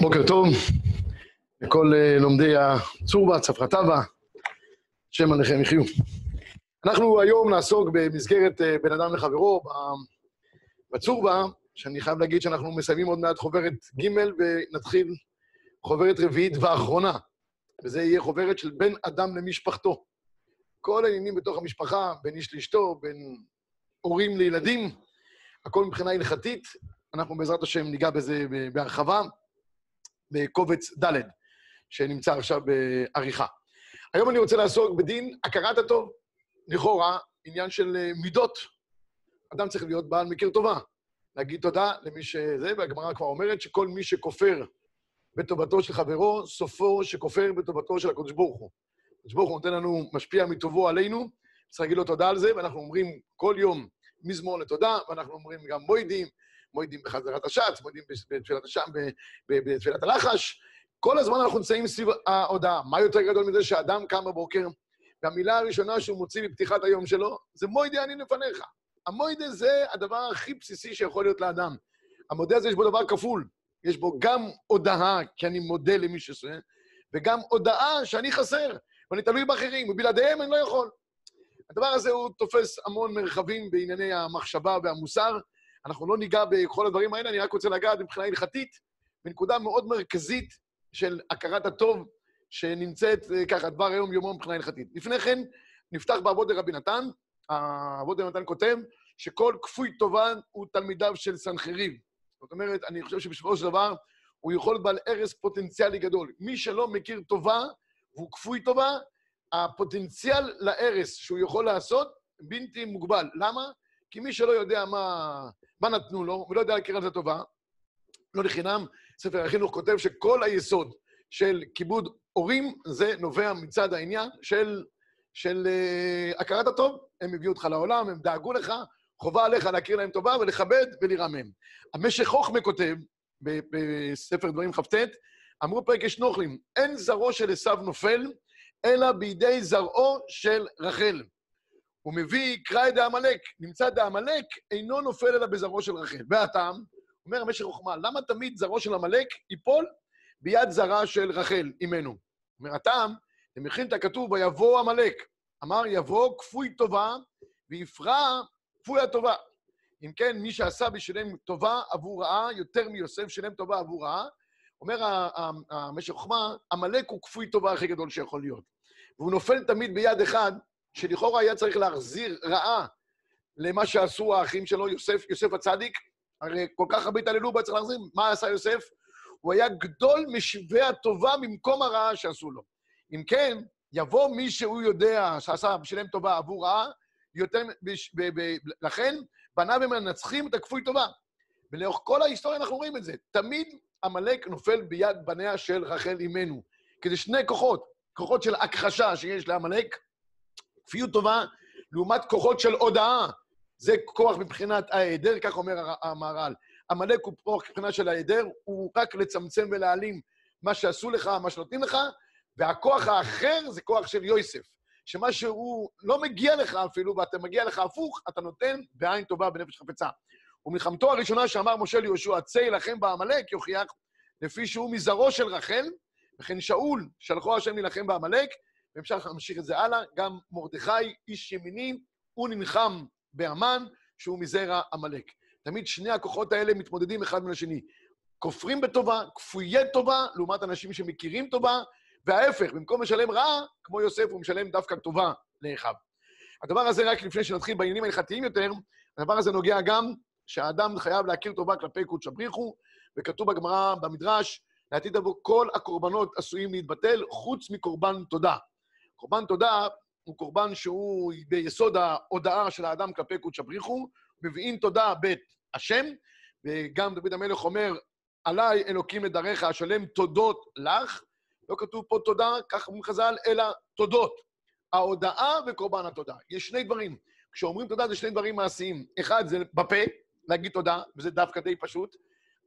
בוקר טוב לכל לומדי הצורבה, צפרתבה, שם עליכם יחיו. אנחנו היום נעסוק במסגרת בן אדם לחברו בצורבה, שאני חייב להגיד שאנחנו מסיימים עוד מעט חוברת ג' ונתחיל חוברת רביעית ואחרונה, וזה יהיה חוברת של בן אדם למשפחתו. כל העניינים בתוך המשפחה, בין איש לאשתו, בין הורים לילדים, הכל מבחינה הלכתית, אנחנו בעזרת השם ניגע בזה בהרחבה, בקובץ ד' שנמצא עכשיו בעריכה. היום אני רוצה לעסוק בדין הכרת הטוב, לכאורה, עניין של מידות. אדם צריך להיות בעל מכיר טובה, להגיד תודה למי שזה, והגמרא כבר אומרת שכל מי שכופר בטובתו של חברו, סופו שכופר בטובתו של הקדוש ברוך הוא. הקדוש ברוך הוא נותן לנו משפיע מטובו עלינו, צריך להגיד לו תודה על זה, ואנחנו אומרים כל יום מזמור לתודה, ואנחנו אומרים גם מועדים, מועדים בחזרת השץ, מועדים בתפילת השם, בתפילת הלחש. כל הזמן אנחנו נמצאים סביב ההודעה. מה יותר גדול מזה שאדם קם בבוקר, והמילה הראשונה שהוא מוציא בפתיחת היום שלו, זה מודי אני לפניך. המוידה זה הדבר הכי בסיסי שיכול להיות לאדם. המודה הזה יש בו דבר כפול. יש בו גם הודעה, כי אני מודה למי שזה, וגם הודעה שאני חסר, ואני תלוי באחרים, ובלעדיהם אני לא יכול. הדבר הזה הוא תופס המון מרחבים בענייני המחשבה והמוסר. אנחנו לא ניגע בכל הדברים האלה, אני רק רוצה לגעת מבחינה הלכתית, בנקודה מאוד מרכזית של הכרת הטוב, שנמצאת ככה, דבר היום יומו מבחינה הלכתית. לפני כן, נפתח באבות דרבי נתן, האבות דרבי נתן כותב, שכל כפוי טובה הוא תלמידיו של סנחיריב. זאת אומרת, אני חושב שבשבוע של דבר, הוא יכול בעל ערס פוטנציאלי גדול. מי שלא מכיר טובה, והוא כפוי טובה, הפוטנציאל לערס שהוא יכול לעשות, בלתי מוגבל. למה? כי מי שלא יודע מה נתנו לו, ולא יודע להכיר את הטובה, לא לחינם, ספר החינוך כותב שכל היסוד של כיבוד הורים, זה נובע מצד העניין של הכרת הטוב. הם הביאו אותך לעולם, הם דאגו לך, חובה עליך להכיר להם טובה ולכבד ולרמם. המשך חוכמה כותב בספר דברים חפטט, אמרו פרקש נוחלים, אין זרעו של עשיו נופל, אלא בידי זרעו של רחל. הוא מביא, קרא את דעמלק, נמצא דעמלק, אינו נופל אלא בזרעו של רחל. והטעם, אומר המשך חוכמה, למה תמיד זרעו של עמלק ייפול ביד זרעה של רחל, אימנו? אומר הטעם, למכין את הכתוב, ויבוא עמלק. אמר, יבוא כפוי טובה, ויפרע כפוי הטובה. אם כן, מי שעשה בשלם טובה עבור רעה, יותר מיוסף שלם טובה עבור רעה, אומר המשך חוכמה, עמלק הוא כפוי טובה הכי גדול שיכול להיות. והוא נופל תמיד ביד אחד, שלכאורה היה צריך להחזיר רעה למה שעשו האחים שלו, יוסף הצדיק, הרי כל כך הרבה התעללו, צריך להחזיר. מה עשה יוסף? הוא היה גדול משיבי הטובה ממקום הרעה שעשו לו. אם כן, יבוא מי שהוא יודע שעשה בשלם טובה עבור רעה, יותר לכן בניו הם מנצחים את הכפוי טובה. ולאורך כל ההיסטוריה אנחנו רואים את זה. תמיד עמלק נופל ביד בניה של רחל אימנו. כי זה שני כוחות, כוחות של הכחשה שיש לעמלק, כפיות טובה, לעומת כוחות של הודאה. זה כוח מבחינת ההיעדר, כך אומר המהר"ל. עמלק הוא כוח מבחינה של ההיעדר, הוא רק לצמצם ולהעלים מה שעשו לך, מה שנותנים לך, והכוח האחר זה כוח של יוסף, שמה שהוא לא מגיע לך אפילו, ואתה מגיע לך הפוך, אתה נותן בעין טובה בנפש חפצה. ומלחמתו הראשונה שאמר משה ליהושע, צא להילחם בעמלק, יוכיח, לפי שהוא מזרעו של רחל, וכן שאול, שלחו השם להילחם בעמלק, בהמשך נמשיך את זה הלאה, גם מרדכי, איש ימיני, הוא נלחם באמן, שהוא מזרע עמלק. תמיד שני הכוחות האלה מתמודדים אחד מן השני. כופרים בטובה, כפויי טובה, לעומת אנשים שמכירים טובה, וההפך, במקום לשלם רעה, כמו יוסף, הוא משלם דווקא טובה לאחיו. הדבר הזה, רק לפני שנתחיל בעניינים ההלכתיים יותר, הדבר הזה נוגע גם שהאדם חייב להכיר טובה כלפי קודש הבריחו, וכתוב בגמרא, במדרש, לעתיד בו כל הקורבנות עשויים להתבטל, חוץ מקורבן תודה. קורבן תודה הוא קורבן שהוא ביסוד ההודעה של האדם כלפי קודש הבריחו, מביאים תודה בית השם, וגם דוד המלך אומר, עליי אלוקים לדרך, השלם תודות לך, לא כתוב פה תודה, כך אומרים חז"ל, אלא תודות. ההודעה וקורבן התודה. יש שני דברים. כשאומרים תודה זה שני דברים מעשיים. אחד זה בפה, להגיד תודה, וזה דווקא די פשוט,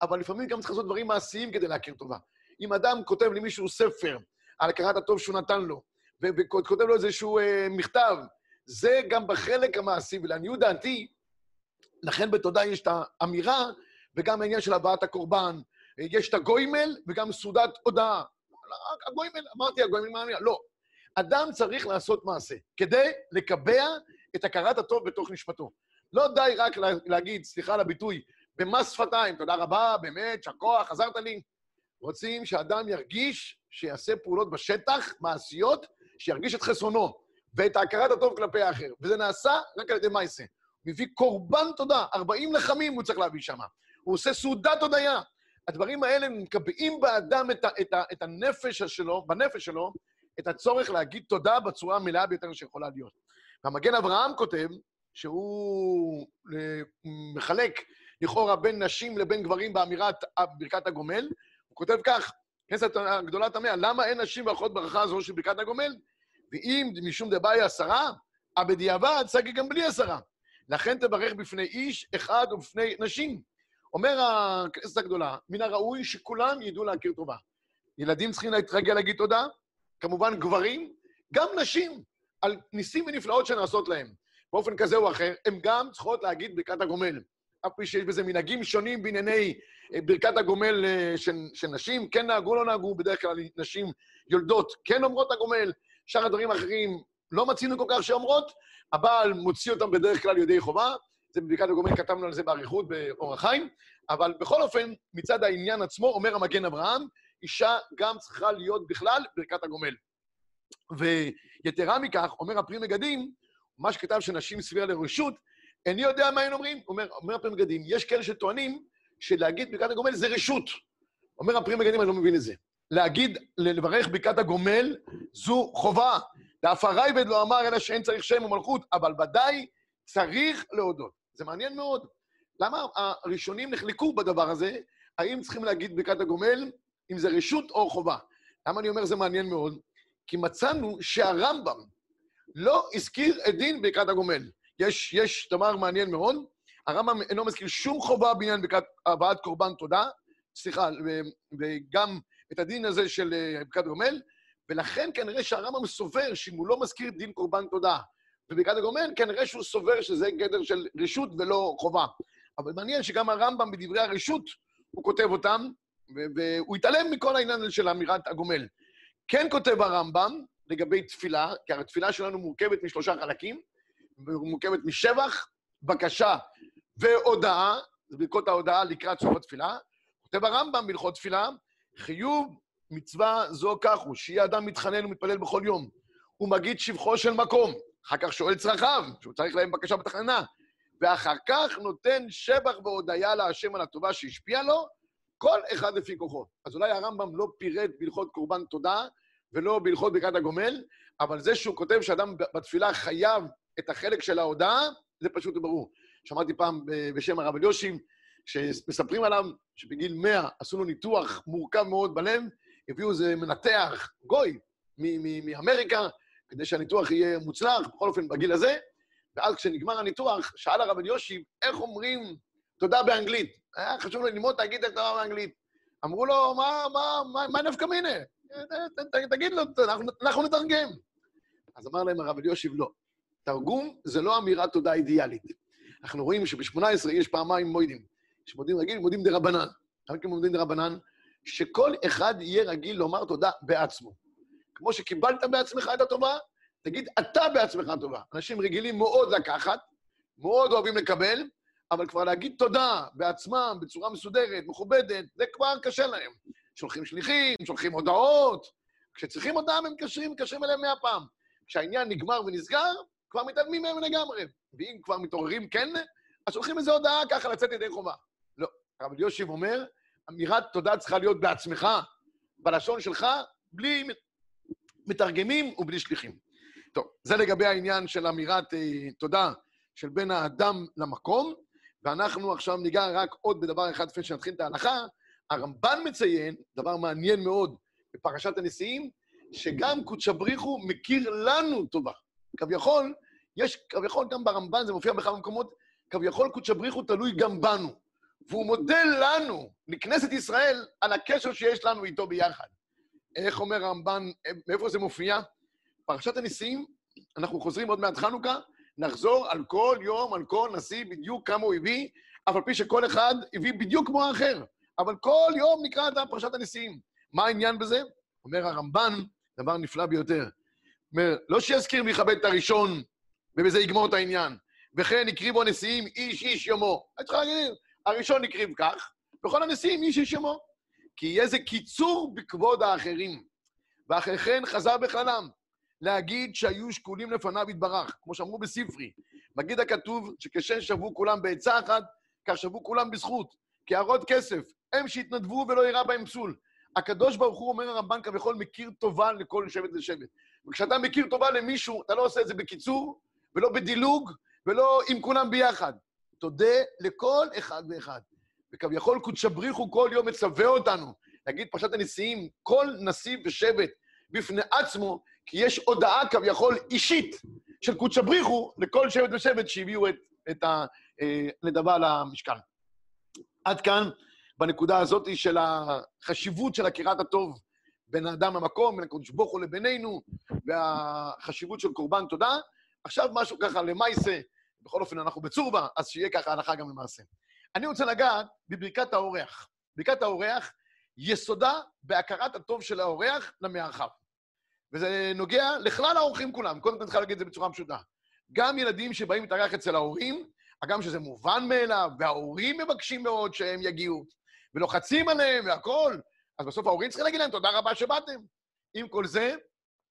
אבל לפעמים גם צריך לעשות דברים מעשיים כדי להכיר טובה. אם אדם כותב למישהו ספר על הכרת הטוב שהוא נתן לו, וכותב לו איזשהו מכתב, זה גם בחלק המעשי, ולעניות דעתי, לכן בתודה יש את האמירה, וגם העניין של הבאת הקורבן, יש את הגוימל וגם סעודת הודאה. הגוימל, אמרתי, הגוימל מעניין. לא. אדם צריך לעשות מעשה, כדי לקבע את הכרת הטוב בתוך נשמתו. לא די רק להגיד, סליחה לביטוי, במס שפתיים, תודה רבה, באמת, שכוח, עזרת לי. רוצים שאדם ירגיש שיעשה פעולות בשטח, מעשיות, שירגיש את חסרונו ואת הכרת הטוב כלפי האחר. וזה נעשה רק על ידי מעשה. הוא מביא קורבן תודה, 40 לחמים הוא צריך להביא שם. הוא עושה סעודת הודיה. הדברים האלה מקבעים באדם את הנפש שלו, בנפש שלו, את הצורך להגיד תודה בצורה המלאה ביותר שיכולה להיות. והמגן אברהם כותב שהוא מחלק לכאורה בין נשים לבין גברים באמירת ברכת הגומל. הוא כותב כך, כנסת הגדולה תמה, למה אין נשים ואחות ברכה הזו של ברכת הגומל? ואם משום דבעי עשרה, הבדיעבד סגי גם בלי עשרה. לכן תברך בפני איש אחד ובפני נשים. אומר הכנסת הגדולה, מן הראוי שכולם ידעו להכיר טובה. ילדים צריכים להתרגל להגיד תודה, כמובן גברים, גם נשים, על ניסים ונפלאות שנעשות להם. באופן כזה או אחר, הם גם צריכות להגיד ברכת הגומל. אף פי שיש בזה מנהגים שונים בענייני ברכת הגומל של נשים, כן נהגו, לא נהגו, בדרך כלל נשים יולדות, כן אומרות הגומל, שאר הדברים האחרים לא מצינו כל כך שאומרות, הבעל מוציא אותם בדרך כלל ידי חובה, זה בברכת הגומל, כתבנו על זה באריכות באור החיים, אבל בכל אופן, מצד העניין עצמו, אומר המגן אברהם, אישה גם צריכה להיות בכלל ברכת הגומל. ויתרה מכך, אומר הפרי מגדים, מה שכתב שנשים סבירה לרשות, איני יודע מה הם אומרים, אומר הפרי מגדים, יש כאלה שטוענים שלהגיד ברכת הגומל זה רשות. אומר הפרי מגדים, אני לא מבין את זה. להגיד, לברך ברכת הגומל, זו חובה. להפרי בד לא אמר, אלא שאין צריך שם ומלכות, אבל ודאי צריך להודות. זה מעניין מאוד. למה הראשונים נחלקו בדבר הזה, האם צריכים להגיד ברכת הגומל, אם זה רשות או חובה. למה אני אומר זה מעניין מאוד? כי מצאנו שהרמב"ם לא הזכיר את דין ברכת הגומל. יש דבר מעניין מאוד, הרמב"ם אינו מזכיר שום חובה בעניין ברכת הבאת קורבן תודה, סליחה, וגם את הדין הזה של ברכת הגומל, ולכן כנראה שהרמב"ם סובר שאם הוא לא מזכיר דין קורבן תודה, וברכת הגומל כנראה שהוא סובר שזה גדר של רשות ולא חובה. אבל מעניין שגם הרמב"ם בדברי הרשות, הוא כותב אותם, והוא התעלם מכל העניין של אמירת הגומל. כן כותב הרמב"ם לגבי תפילה, כי התפילה שלנו מורכבת משלושה חלקים, מורכבת משבח, בקשה והודעה, זה ברכות ההודעה לקראת סוף התפילה. כותב הרמב"ם בהלכות תפילה, חיוב מצווה זו כך הוא, שיהיה אדם מתחנן ומתפלל בכל יום. הוא מגיד שבחו של מקום, אחר כך שואל צרכיו, שהוא צריך להם בקשה בתחננה, ואחר כך נותן שבח והודעה להשם על הטובה שהשפיע לו, כל אחד לפי כוחו. אז אולי הרמב"ם לא פירט בהלכות קורבן תודה, ולא בהלכות ברכת הגומל, אבל זה שהוא כותב שאדם בתפילה חייב את החלק של ההודעה, זה פשוט ברור. שמעתי פעם בשם הרב אליושים, שמספרים עליו שבגיל 100 עשו לו ניתוח מורכב מאוד בלב, הביאו איזה מנתח גוי מאמריקה, כדי שהניתוח יהיה מוצלח, בכל אופן בגיל הזה, ואז כשנגמר הניתוח, שאל הרב אליושים, איך אומרים תודה באנגלית? היה חשוב לו ללמוד, תגיד את תודה באנגלית. אמרו לו, מה נפקא מינה? תגיד לו, אנחנו נתרגם. אז אמר להם הרב אליושיב, לא. תרגום זה לא אמירת תודה אידיאלית. אנחנו רואים שב-18 יש פעמיים מועדים. יש מועדים רגיל, מועדים דרבנן. חלקים מועדים דרבנן, שכל אחד יהיה רגיל לומר תודה בעצמו. כמו שקיבלת בעצמך את הטובה, תגיד אתה בעצמך הטובה. אנשים רגילים מאוד לקחת, מאוד אוהבים לקבל, אבל כבר להגיד תודה בעצמם, בצורה מסודרת, מכובדת, זה כבר קשה להם. שולחים שליחים, שולחים הודעות. כשצריכים אותם הם קשרים אליהם 100 פעם. כשהעניין נגמר ונסגר, כבר מתעלמים מהם לגמרי. ואם כבר מתעוררים כן, אז שולחים איזו הודעה ככה לצאת ידי חובה. לא. הרב אליושיב אומר, אמירת תודה צריכה להיות בעצמך, בלשון שלך, בלי מתרגמים ובלי שליחים. טוב, זה לגבי העניין של אמירת תודה של בין האדם למקום. ואנחנו עכשיו ניגע רק עוד בדבר אחד לפני שנתחיל את ההלכה, הרמב"ן מציין, דבר מעניין מאוד בפרשת הניסים, שגם קודש הבריחו מכיר לנו טובה. כביכול, גם ברמב"ן, זה מופיע בכמה מקומות, כביכול קודש הבריחו תלוי גם בנו, והוא מודה לנו, לכנסת ישראל, על הקשר שיש לנו איתו ביחד. איך אומר הרמב"ן, מאיפה זה מופיע? פרשת הניסים, אנחנו חוזרים עוד מעט חנוכה, נחזור על כל יום, על כל נשיא, בדיוק כמה הוא הביא, אף על פי שכל אחד הביא בדיוק כמו האחר. אבל כל יום נקרא את פרשת הניסים. מה העניין בזה? אומר הרמב"ן, דבר נפלא ביותר. אומר, לא שיזכיר ויכבד את הראשון, ובזה יגמור את העניין. וכן יקריבו הנשיאים איש איש יומו. אני צריך להגיד, הראשון יקריב כך, וכל הנשיאים איש איש יומו. כי יהיה זה קיצור בכבוד האחרים. ואחרי כן חזר בכללם, להגיד שהיו שקולים לפניו יתברך, כמו שאמרו בספרי. מגיד הכתוב שכשן שבו כולם בעצה אחת, כך שבו כולם בזכות. כערות כסף, הם שהתנדבו ולא יראה בהם פסול. הקדוש ברוך הוא, אומר הרמב"ן, כביכול מכיר טובה לכל שבט לשבט. וכשאתה מכיר טובה למישהו, אתה לא עושה את זה בקיצור, ולא בדילוג, ולא עם כולם ביחד. תודה לכל אחד ואחד. וכביכול קודש בריחו כל יום מצווה אותנו, להגיד פרשת הנשיאים, כל נשיא ושבט בפני עצמו, כי יש הודעה כביכול אישית של קודש בריחו לכל שבט ושבט שהביאו את הנדבה למשכן. עד כאן, בנקודה הזאת של החשיבות של הכרת הטוב בין האדם למקום, בין הקודש ברוך הוא לבינינו, והחשיבות של קורבן תודה. עכשיו משהו ככה למעשה, בכל אופן אנחנו בצורבה, אז שיהיה ככה הלכה גם למעשה. אני רוצה לגעת בברכת האורח. ברכת האורח יסודה בהכרת הטוב של האורח למארחיו. וזה נוגע לכלל האורחים כולם, קודם כל צריך להגיד את זה בצורה פשוטה. גם ילדים שבאים להתארח אצל ההורים, הגם שזה מובן מאליו, וההורים מבקשים מאוד שהם יגיעו, ולוחצים עליהם והכל, אז בסוף ההורים צריכים להגיד להם, תודה רבה שבאתם. עם כל זה,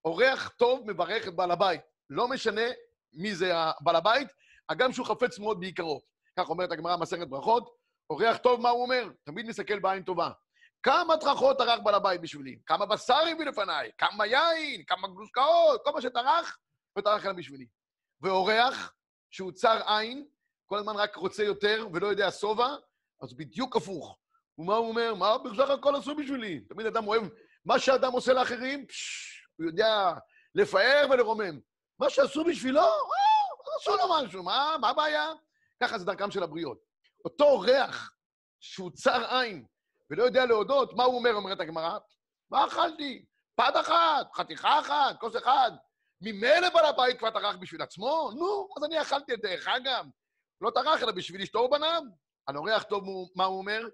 אורח טוב מברך את בעל הבית. לא משנה מי זה בעל הבית, הגם שהוא חפץ מאוד בעיקרו. כך אומרת הגמרא מסכת ברכות, אורח טוב מה הוא אומר? תמיד מסתכל בעין טובה. כמה טרחות ערך בעל הבית בשבילי, כמה בשר הביא לפניי, כמה יין, כמה גלוסקאות, כל מה שטרח, וטרח אליו בשבילי. ואורח שהוא צר עין, כל הזמן רק רוצה יותר ולא יודע סובה, אז בדיוק הפוך. ומה הוא אומר? מה בסך הכל עשו בשבילי? תמיד אדם אוהב, מה שאדם עושה לאחרים, הוא יודע לפאר ולרומם. מה שעשו בשבילו, עשו לו משהו, מה הבעיה? ככה זה דרכם של הבריות. אותו ריח שהוא צר עין ולא יודע להודות, מה הוא אומר, אומרת הגמרא? מה אכלתי? פד אחת, חתיכה אחת, כוס אחד. ממילא בעל הבית כבר טרח בשביל עצמו? נו, אז אני אכלתי את דרך אגב. לא טרח אלא בשביל אשתו ובניו. על אורח טוב מה הוא אומר?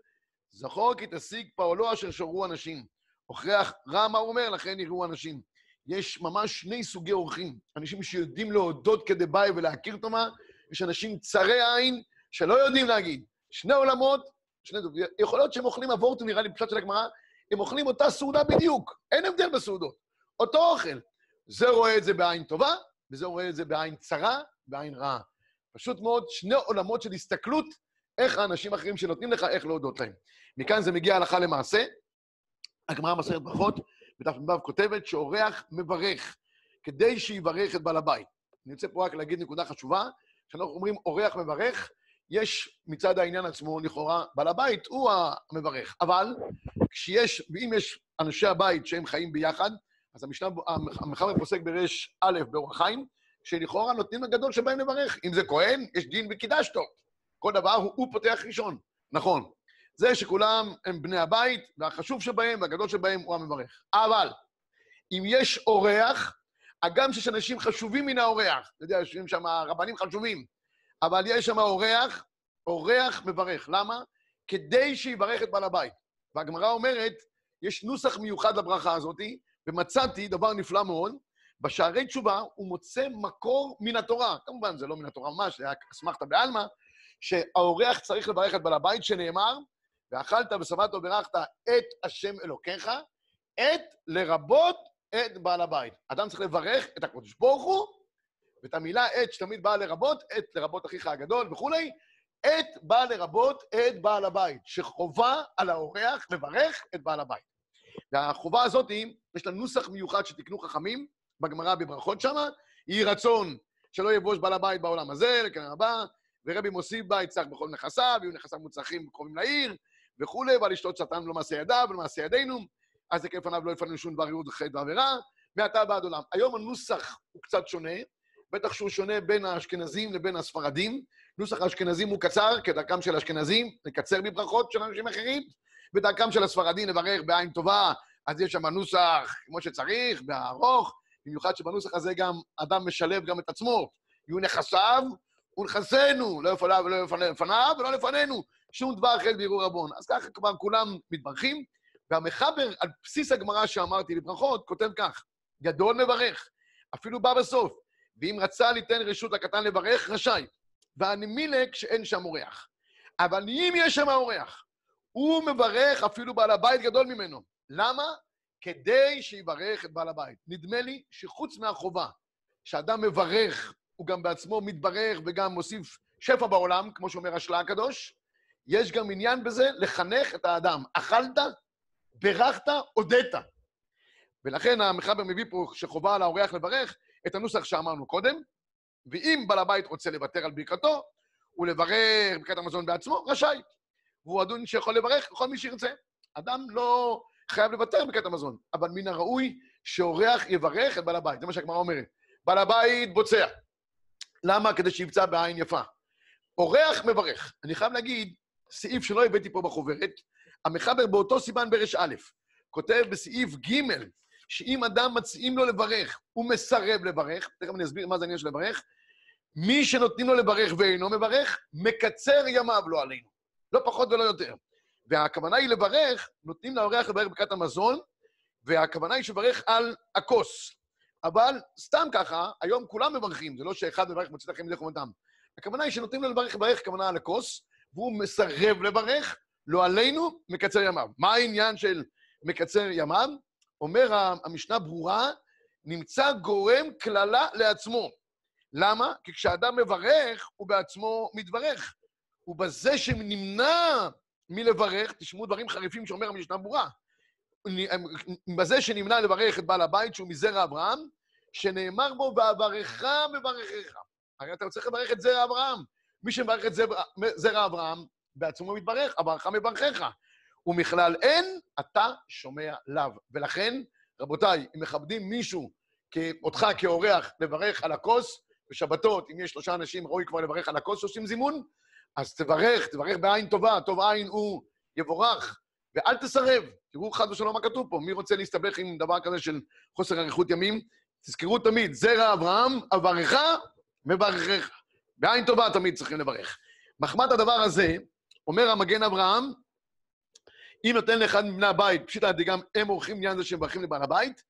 זכור כי תשיג פועלו אשר שורו אנשים. אורח רע מה הוא אומר? לכן יראו אנשים. יש ממש שני סוגי אורחים. אנשים שיודעים להודות כדי ביי ולהכיר תומה, יש אנשים צרי עין שלא יודעים להגיד. שני עולמות, שני דברים. יכול להיות שהם אוכלים עבורתו, נראה לי פשט של הגמרא, הם אוכלים אותה סעודה בדיוק. אין הבדל בסעודות. אותו אוכל. זה רואה את זה בעין טובה, וזה רואה את זה בעין צרה, בעין רעה. פשוט מאוד, שני עולמות של הסתכלות, איך האנשים האחרים שנותנים לך, איך להודות להם. מכאן זה מגיע הלכה למעשה. הגמרא מסכת ברכות, בדף מ"ו כותבת שאורח מברך, כדי שיברך את בעל הבית. אני רוצה פה רק להגיד נקודה חשובה, כשאנחנו אומרים אורח מברך, יש מצד העניין עצמו, לכאורה, בעל הבית הוא המברך. אבל, ואם יש אנשי הבית שהם חיים ביחד, אז המחבר פוסק ברש א' באורח חיים, שלכאורה נותנים לגדול שבהם לברך. אם זה כהן, יש דין וקידשתו. כל דבר הוא פותח ראשון. נכון. זה שכולם הם בני הבית, והחשוב שבהם והגדול שבהם הוא המברך. אבל, אם יש אורח, הגם שיש אנשים חשובים מן האורח, אתה יודע, יושבים שם רבנים חשובים, אבל יש שם אורח, אורח מברך. למה? כדי שיברך את בעל הבית. והגמרא אומרת, יש נוסח מיוחד לברכה הזאת, ומצאתי דבר נפלא מאוד, בשערי תשובה הוא מוצא מקור מן התורה. כמובן, זה לא מן התורה ממש, זה היה אסמכתא בעלמא, שהאורח צריך לברך את בעל הבית שנאמר, ואכלת ושבעת וברכת את השם אלוקיך, את לרבות את בעל הבית. אדם צריך לברך את הקדוש ברוך הוא, ואת המילה את שתמיד באה לרבות, את לרבות אחיך הגדול וכולי, את באה לרבות את בעל הבית, שחובה על האורח לברך את בעל הבית. והחובה הזאת, יש לה נוסח מיוחד שתקנו חכמים, בגמרא בברכות שמה, יהי רצון שלא יבוש בעל הבית בעולם הזה, לכן הבא, ורבי מוסיף בה יצטרך בכל נכסיו, יהיו נכסיו מוצרכים קרובים לעיר, וכולי, ועל לשתות שטן לא מעשה ידיו, ולא מעשה ידינו, אז לכן לפניו לא יפנו שום דבר יהוד חטא ועבירה, מעתה ועד עולם. היום הנוסח הוא קצת שונה, בטח שהוא שונה בין האשכנזים לבין הספרדים, נוסח האשכנזים הוא קצר, כדרכם של האשכנזים, לקצר בברכות של אנשים אחרים, ודרכם של הספרדים לברך בעין טובה, אז יש שם נוסח כמו שצריך, בארוך, במיוחד שבנוסח הזה גם אדם משלב גם את עצמו. יהיו נכסיו, ונכסינו, לא לפניו ולא לפנינו, שום דבר אחר בירור רבון. אז ככה כבר כולם מתברכים, והמחבר על בסיס הגמרא שאמרתי לברכות, כותב כך, גדול מברך, אפילו בא בסוף, ואם רצה ליתן רשות לקטן לברך, רשאי, ואני מילק שאין שם אורח. אבל אם יש שם אורח, הוא מברך אפילו בעל הבית גדול ממנו. למה? כדי שיברך את בעל הבית. נדמה לי שחוץ מהחובה, שאדם מברך, הוא גם בעצמו מתברך וגם מוסיף שפע בעולם, כמו שאומר השלה הקדוש, יש גם עניין בזה לחנך את האדם. אכלת, ברכת, הודית. ולכן המחבר מביא פה שחובה על האורח לברך את הנוסח שאמרנו קודם, ואם בעל הבית רוצה לוותר על ברכתו, הוא לברך ברכת המזון בעצמו, רשאי. והוא אדון שיכול לברך כל מי שירצה. אדם לא חייב לוותר ברכת המזון, אבל מן הראוי שאורח יברך את בעל הבית. זה מה שהגמרא אומרת. בעל הבית בוצע. למה? כדי שיבצע בעין יפה. אורח מברך. אני חייב להגיד, סעיף שלא הבאתי פה בחוברת, המחבר באותו סימן ברש א', כותב בסעיף ג', שאם אדם מציעים לו לברך, הוא מסרב לברך, תכף אני אסביר מה זה עניין של לברך, מי שנותנים לו לברך ואינו מברך, מקצר ימיו לא עלינו. לא פחות ולא יותר. והכוונה היא לברך, נותנים לאורח לברך ברכת המזון, והכוונה היא שברך על הכוס. אבל סתם ככה, היום כולם מברכים, זה לא שאחד מברך מוציא לכם דרך ומתם. הכוונה היא שנותנים לו לברך, כוונה על הכוס, והוא מסרב לברך, לא עלינו, מקצר ימיו. מה העניין של מקצר ימיו? אומר המשנה ברורה, נמצא גורם כללה לעצמו. למה? כי כשאדם מברך, הוא בעצמו מתברך. ובזה שנמנע מלברך, תשמעו דברים חריפים שאומר המשנה ברורה, בזה שנמנע לברך את בעל הבית, שהוא מזרע אברהם, שנאמר בו, ואברכך מברכך. הרי אתה צריך לברך את זרע אברהם. מי שמברך את זרע אברהם, בעצמו מתברך, אברכך מברכך. ומכלל אין, אתה שומע לב. ולכן, רבותיי, אם מכבדים מישהו, אותך כאורח, לברך על הכוס, בשבתות, אם יש 3 אנשים, ראוי כבר לברך על הכוס, עושים זימון, אז תברך, תברך בעין טובה, טוב עין הוא יבורך, ואל תסרב. תראו חד ושלום מה כתוב פה, מי רוצה להסתבך עם דבר כזה של חוסר אריכות ימים? תזכרו תמיד, זרע אברהם, אברך, מברכך. בעין טובה תמיד צריכים לברך. מחמת הדבר הזה, אומר המגן אברהם, אם נותן לאחד מבני הבית, פשיטה גם הם עורכים עניין זה שהם ברכים לבעל הבית,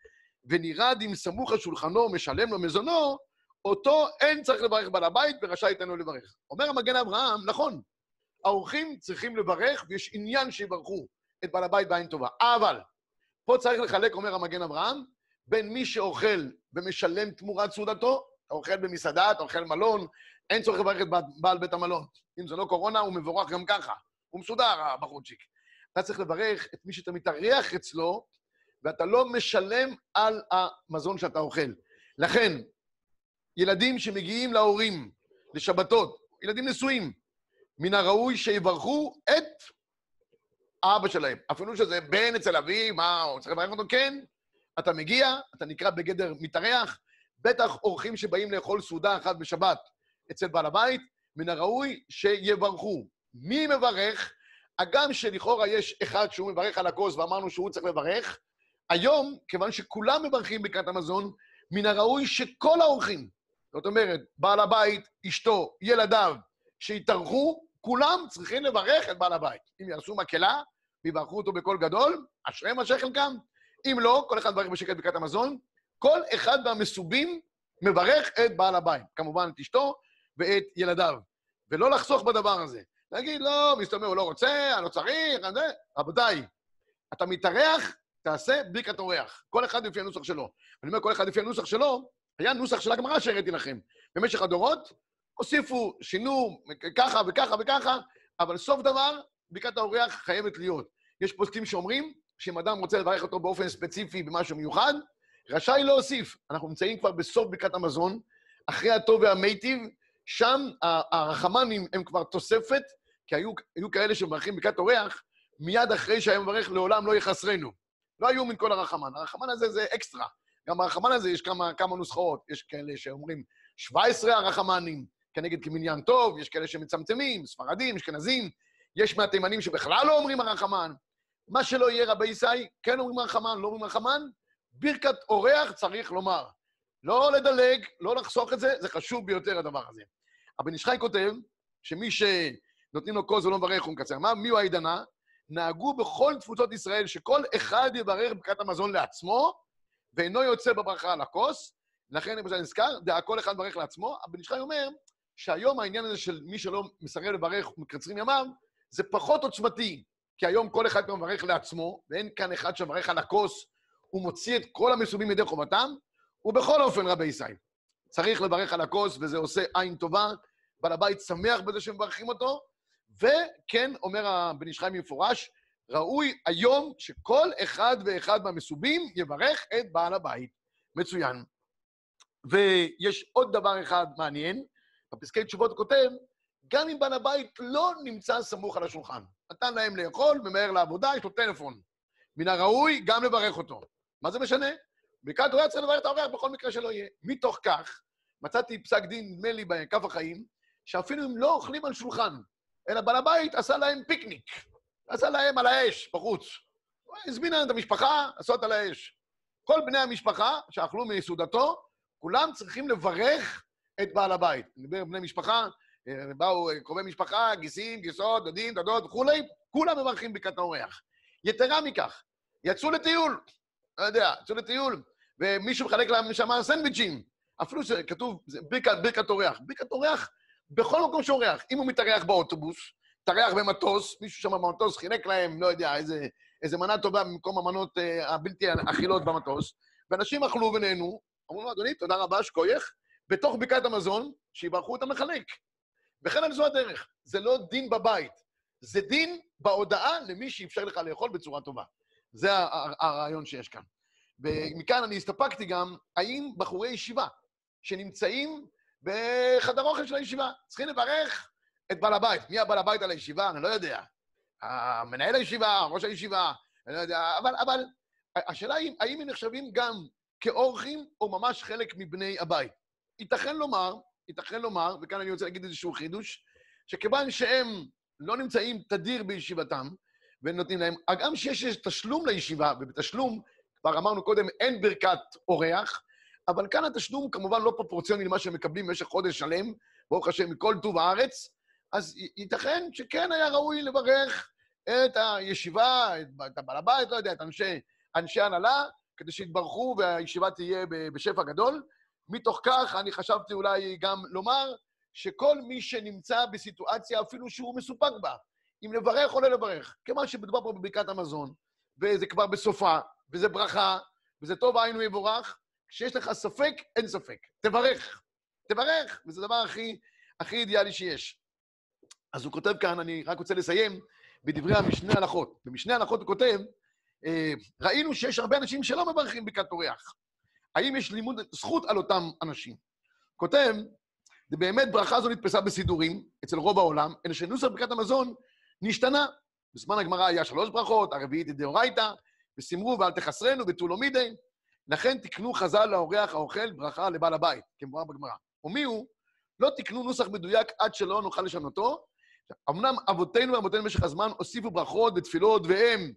ונרד אם סמוך השולחנו משלם לו מזונו, אותו אין צריך לברך בעל הבית ורשאי ייתן לו לברך. אומר המגן אברהם, נכון, האורחים צריכים לברך ויש עניין שיברכו את בעל הבית בעין טובה. אבל, פה צריך לחלק, אומר המגן אברהם, בין מי שאוכל ומשלם תמורת סעודתו, אתה אוכל במסעדה, אתה אוכל מלון, אין צורך לברך את בעל בית המלון. אם זה לא קורונה, הוא מבורך גם ככה. הוא מסודר, הבחורצ'יק. אתה צריך לברך את מי שאתה מתארח אצלו, ואתה לא משלם על המזון שאתה אוכל. לכן, ילדים שמגיעים להורים, לשבתות, ילדים נשואים, מן הראוי שיברכו את האבא שלהם. אפילו שזה בן אצל אבי, מה, הוא צריך לברך אותו? כן, אתה מגיע, אתה נקרא בגדר מתארח, בטח אורחים שבאים לאכול סעודה אחת בשבת אצל בעל הבית, מן הראוי שיברכו. מי מברך? הגם שלכאורה יש אחד שהוא מברך על הכוס ואמרנו שהוא צריך לברך, היום, כיוון שכולם מברכים ברכת המזון, מן הראוי שכל האורחים, זאת אומרת, בעל הבית, אשתו, ילדיו, שהתארחו, כולם צריכים לברך את בעל הבית. אם יעשו מקהלה, ויברכו אותו בקול גדול, אשריהם אשר חלקם. אם לא, כל אחד מברך בשקט ברכת המזון, כל אחד מהמסובים מברך את בעל הבית, כמובן את אשתו ואת ילדיו, ולא לחסוך בדבר הזה. להגיד, לא, מסתובב, הוא לא רוצה, אני לא צריך, אני... רבותיי, אתה מתארח, תעשה ברכת אורח. כל אחד לפי הנוסח שלו. אני אומר, כל אחד לפי הנוסח שלו, היה נוסח של הגמרא שהראיתי לכם. במשך הדורות, הוסיפו, שינו, ככה וככה וככה, אבל סוף דבר, ברכת האורח חייבת להיות. יש פוסקים שאומרים, שאם אדם רוצה לברך אותו באופן ספציפי, במשהו מיוחד, רשאי להוסיף. אנחנו נמצאים כבר בסוף ברכת המזון, אחרי הטוב והמיטיב, שם הרחמנים הם כבר תוספת, כי היו כאלה שמברכים ברכת אורח, מיד אחרי שהיה מברך לעולם לא יחסרנו. לא היו מן כל הרחמן. הרחמן הזה זה אקסטרה. גם הרחמן הזה יש כמה נוסחאות. יש כאלה שאומרים 17 הרחמנים, כנגד כמניין טוב, יש כאלה שמצמצמים, ספרדים, אשכנזים, יש מהתימנים שבכלל לא אומרים הרחמן. מה שלא יהיה רבי ישראל, כן אומרים הרחמן, לא אומרים הרחמן, ברכת אורח צריך לומר. לא לדלג, לא לחסוך את זה, זה חשוב ביותר הדבר הזה. הבן איש חי כותב שמי נותנים לו כוס ולא מברך ומקצר. מה, מי הוא העידנה? נהגו בכל תפוצות ישראל שכל אחד יברך ברכת המזון לעצמו, ואינו יוצא בברכה על הכוס, לכן אני נזכר, כל אחד מברך לעצמו. הבן איש חי אומר שהיום העניין הזה של מי שלא מסרב לברך ומקצרים ימיו, זה פחות עוצמתי, כי היום כל אחד כבר מברך לעצמו, ואין כאן אחד שמברך על הכוס, הוא מוציא את כל המסובים ידי חובתם, ובכל אופן רבי ישראל. צריך לברך על הכוס, וזה עושה עין טובה, בעל הבית שמח בזה שמברכים אותו, וכן, אומר הבן איש חי מפורש, ראוי היום שכל אחד ואחד מהמסובים יברך את בעל הבית. מצוין. ויש עוד דבר אחד מעניין, בפסקי תשובות כותב, גם אם בעל הבית לא נמצא סמוך על השולחן. נתן להם לאכול, ממהר לעבודה, יש לו טלפון. מן הראוי גם לברך אותו. מה זה משנה? ברכת תודה צריך לברך את האורח בכל מקרה שלא יהיה. מתוך כך, מצאתי פסק דין מלי בכף החיים, שאפילו אם לא אוכלים על שולחן, אלא בעל הבית עשה להם פיקניק. עשה להם על האש, בחוץ. הוא הזמין את המשפחה, עשות על האש. כל בני המשפחה שאכלו מיסודתו, כולם צריכים לברך את בעל הבית. נדבר בני משפחה, באו קרובי משפחה, גיסים, גיסות, דודים, דודות וכולי, כולם מברכים ברכת האורח. יתרה מכך, יצאו לטיול, לא יודע, יצאו לטיול, ומישהו מחלק להם שמה סנדוויצ'ים, אפילו שכתוב, ברכת אורח. ברכת אורח, בכל מקום שאורח. אם הוא מתארח באוטובוס, תארח במטוס, מישהו שם במטוס חילק להם, לא יודע, איזה מנה טובה במקום המנות הבלתי אכילות במטוס, ואנשים אכלו ונהנו, אמרו לו, אדוני, תודה רבה, שכוייך, בתוך ברכת המזון, שיברכו את המחלק. וכן על זו הדרך, זה לא דין בבית, זה דין בהודעה למי שאפשר לך לאכול בצורה טובה. זה הרעיון שיש כאן. ומכאן אני הסתפקתי גם, האם בחורי ישיבה שנמצאים בחדר אוכל של הישיבה, צריכים לברך את בעל הבית. מי הבעל הבית על הישיבה? אני לא יודע. מנהל הישיבה, ראש הישיבה, אני לא יודע. אבל השאלה היא, האם הם נחשבים גם כאורחים או ממש חלק מבני הבית? ייתכן לומר, וכאן אני רוצה להגיד איזשהו חידוש, שכיוון שהם לא נמצאים תדיר בישיבתם, ונותנים להם, גם שיש תשלום לישיבה, ובתשלום, כבר אמרנו קודם, אין ברכת אורח, אבל כאן התשלום הוא כמובן לא פרופורציוני למה שהם מקבלים במשך חודש שלם, ברוך השם, מכל טוב הארץ, אז ייתכן שכן היה ראוי לברך את הישיבה, את הבעל הבית, לא יודע, את אנשי הנהלה, כדי שיתברכו והישיבה תהיה בשפע גדול. מתוך כך אני חשבתי אולי גם לומר שכל מי שנמצא בסיטואציה אפילו שהוא מסופק בה, אם לברך או לא לברך, כמו שמדובר פה בברכת המזון, וזה כבר בסופה, וזה ברכה, וזה טוב עין ויבורך, כשיש לך ספק, אין ספק. תברך, וזה הדבר הכי אידיאלי שיש. אז הוא כותב כאן, אני רק רוצה לסיים, בדברי המשנה הלכות. במשנה הלכות הוא כותב, ראינו שיש הרבה אנשים שלא מברכים ברכת אורח. האם יש לימוד זכות על אותם אנשים? כותב, זה באמת ברכה זו נתפסה בסידורים, אצל רוב העולם, אלא שנוסח ברכת המזון נשתנה. בזמן הגמרא היה 3 ברכות, הרביעית היא דאורייתא, וסימרו ואל תחסרנו ותו לא מידי, לכן תקנו חז"ל לאורח האוכל ברכה לבעל הבית, כמובן בגמרא. ומיהו? לא תקנו נוסח מדויק עד שלא נוכל לשנותו. אמנם אבותינו במשך הזמן הוסיפו ברכות ותפילות, והם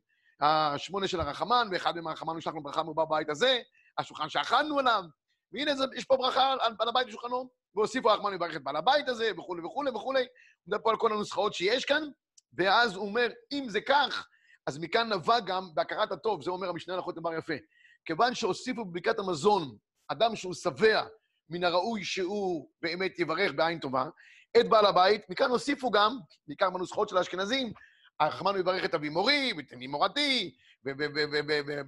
8 של הרחמן, ואחד מהם הרחמן נשלח לנו ברכה מבא בבית הזה, השולחן שאכלנו עליו, והנה זה, יש פה ברכה על בעל הבית לשולחנו, והוסיפו הרחמן מברך את בעל הבית הזה, וכו'. הוא מדבר פה על כל הנוסחאות שיש כאן, ואז הוא אומר, אם זה כך, אז מכאן נבע גם בהכרת הטוב, זה אומר המשנה הלכות דבר יפה. כיוון שהוסיפו בברכת המזון, אדם שהוא שבע, מן הראוי שהוא באמת יברך בעין טובה, את בעל הבית, מכאן הוסיפו גם, בעיקר בנוסחאות של האשכנזים, הרחמן מברך את אבי מורי, ותני מורתי,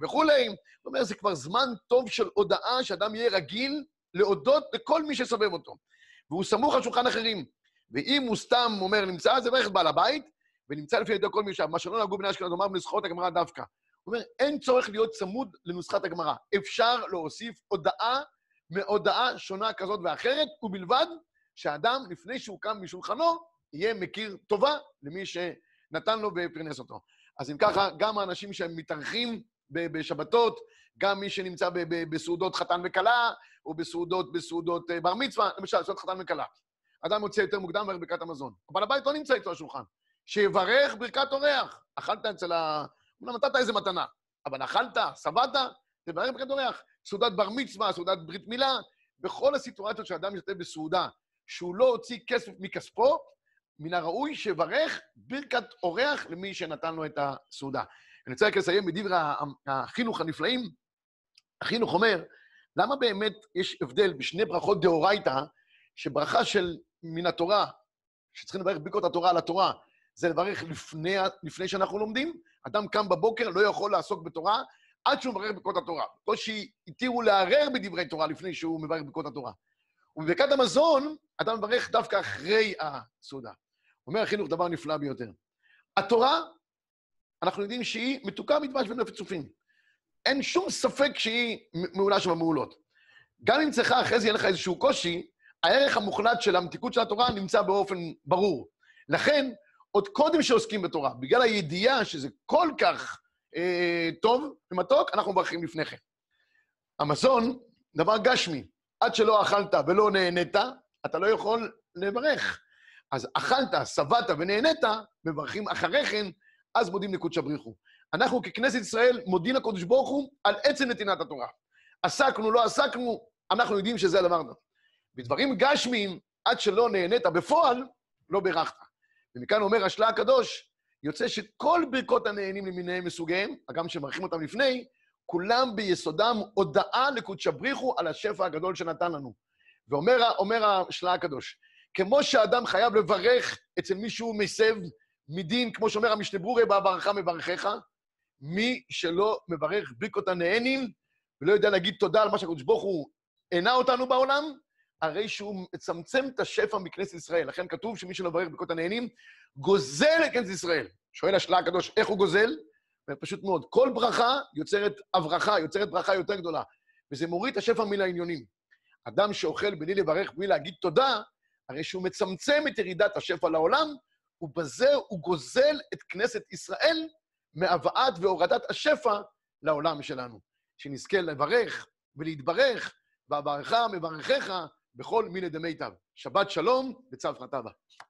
וכולי. זאת אומרת, זה כבר זמן טוב של הודעה שאדם יהיה רגיל להודות לכל מי שסובב אותו. והוא סמוך על שולחן אחרים. ואם הוא סתם אומר, נמצא, זה ברך בעל הבית, ונמצא לפי ידו כל מי שם. מה שלא נהגו בני אשכנז, אומר בנוסחאות הגמרא דווקא. הוא אומר, אין צורך להיות צמוד לנוסחת הגמרא. אפשר להוסיף הודעה מהודעה שונה כזאת ואחרת, ובלבד שהאדם, לפני שהוא קם משולחנו, יהיה מכיר טובה למי ש... נתן לו ופרנס אותו. אז אם ככה, גם האנשים שמתארחים בשבתות, גם מי שנמצא בסעודות חתן וקלה, או בסעודות בר מצווה, למשל, סעודות חתן וקלה. אדם יוצא יותר מוקדם ויברך ברכת המזון. אבל הבית לא נמצא איתו השולחן. שיברך ברכת אורח. אכלת אצל אולי נתת איזה מתנה, אבל אכלת, שבעת, תברך ברכת אורח. סעודת בר מצווה, סעודת ברית מילה, בכל הסיטואציות שאדם ישתתף בסעודה, שהוא לא הוציא כסף מכספו, מן הראוי שברך ברכת אורח למי שנתן לו את הסעודה. אני רוצה לסיים בדברי החינוך הנפלאים. החינוך אומר, למה באמת יש הבדל בשני ברכות דאורייתא, שברכה של מן התורה, שצריכים לברך ברכות התורה על התורה, זה לברך לפני שאנחנו לומדים. אדם קם בבוקר, לא יכול לעסוק בתורה, עד שהוא מברך ברכות התורה. קושי התירו לערער בדברי תורה לפני שהוא מברך ברכות התורה. ובברכת המזון, אדם מברך דווקא אחרי הסעודה. אומר החינוך דבר נפלא ביותר. התורה, אנחנו יודעים שהיא מתוקה מדבש ומלפת צופים. אין שום ספק שהיא מעולה שבמעולות. גם אם צריכה אחרי זה יהיה לך איזשהו קושי, הערך המוחלט של המתיקות של התורה נמצא באופן ברור. לכן, עוד קודם שעוסקים בתורה, בגלל הידיעה שזה כל כך טוב ומתוק, אנחנו מברכים לפני כן. המזון, דבר גשמי, עד שלא אכלת ולא נהנית, אתה לא יכול לברך. אז אכלת, סבאת ונהנית, מברכים אחרי כן, אז מודים לקודש הבריחו. אנחנו ככנסת ישראל מודים לקודש ברוך הוא על עצם נתינת התורה. עסקנו, לא עסקנו, אנחנו יודעים שזה הדבר הזה. בדברים גשמיים, עד שלא נהנית בפועל, לא ברכת. ומכאן אומר השלה הקדוש, יוצא שכל ברכות הנהנים למיניהם מסוגיהם, גם שמרחים אותם לפני, כולם ביסודם הודעה לקודש הבריחו על השפע הגדול שנתן לנו. ואומר השלה הקדוש, כמו שאדם חייב לברך אצל מישהו מסב מדין, כמו שאומר המשנה ברורה באברכה מברכך, מי שלא מברך ברכות הנהנים, ולא יודע להגיד תודה על מה שהקודש ברוך הוא ענה אותנו בעולם, הרי שהוא מצמצם את השפע מכנסת ישראל. לכן כתוב שמי שלא מברך ברכות הנהנים, גוזל את כנסת ישראל. שואל השלה הקדוש, איך הוא גוזל? פשוט מאוד, כל ברכה יוצרת הברכה, יוצרת ברכה יותר גדולה, וזה מוריד את השפע מן העניונים. אדם שאוכל בלי לברך, בלי להגיד תודה, הרי שהוא מצמצם את ירידת השפע לעולם, ובזה הוא גוזל את כנסת ישראל מהבאת והורדת השפע לעולם שלנו. שנזכה לברך ולהתברך, והברכה מברכך בכל מיני דמי טב. שבת שלום וצו חטבה.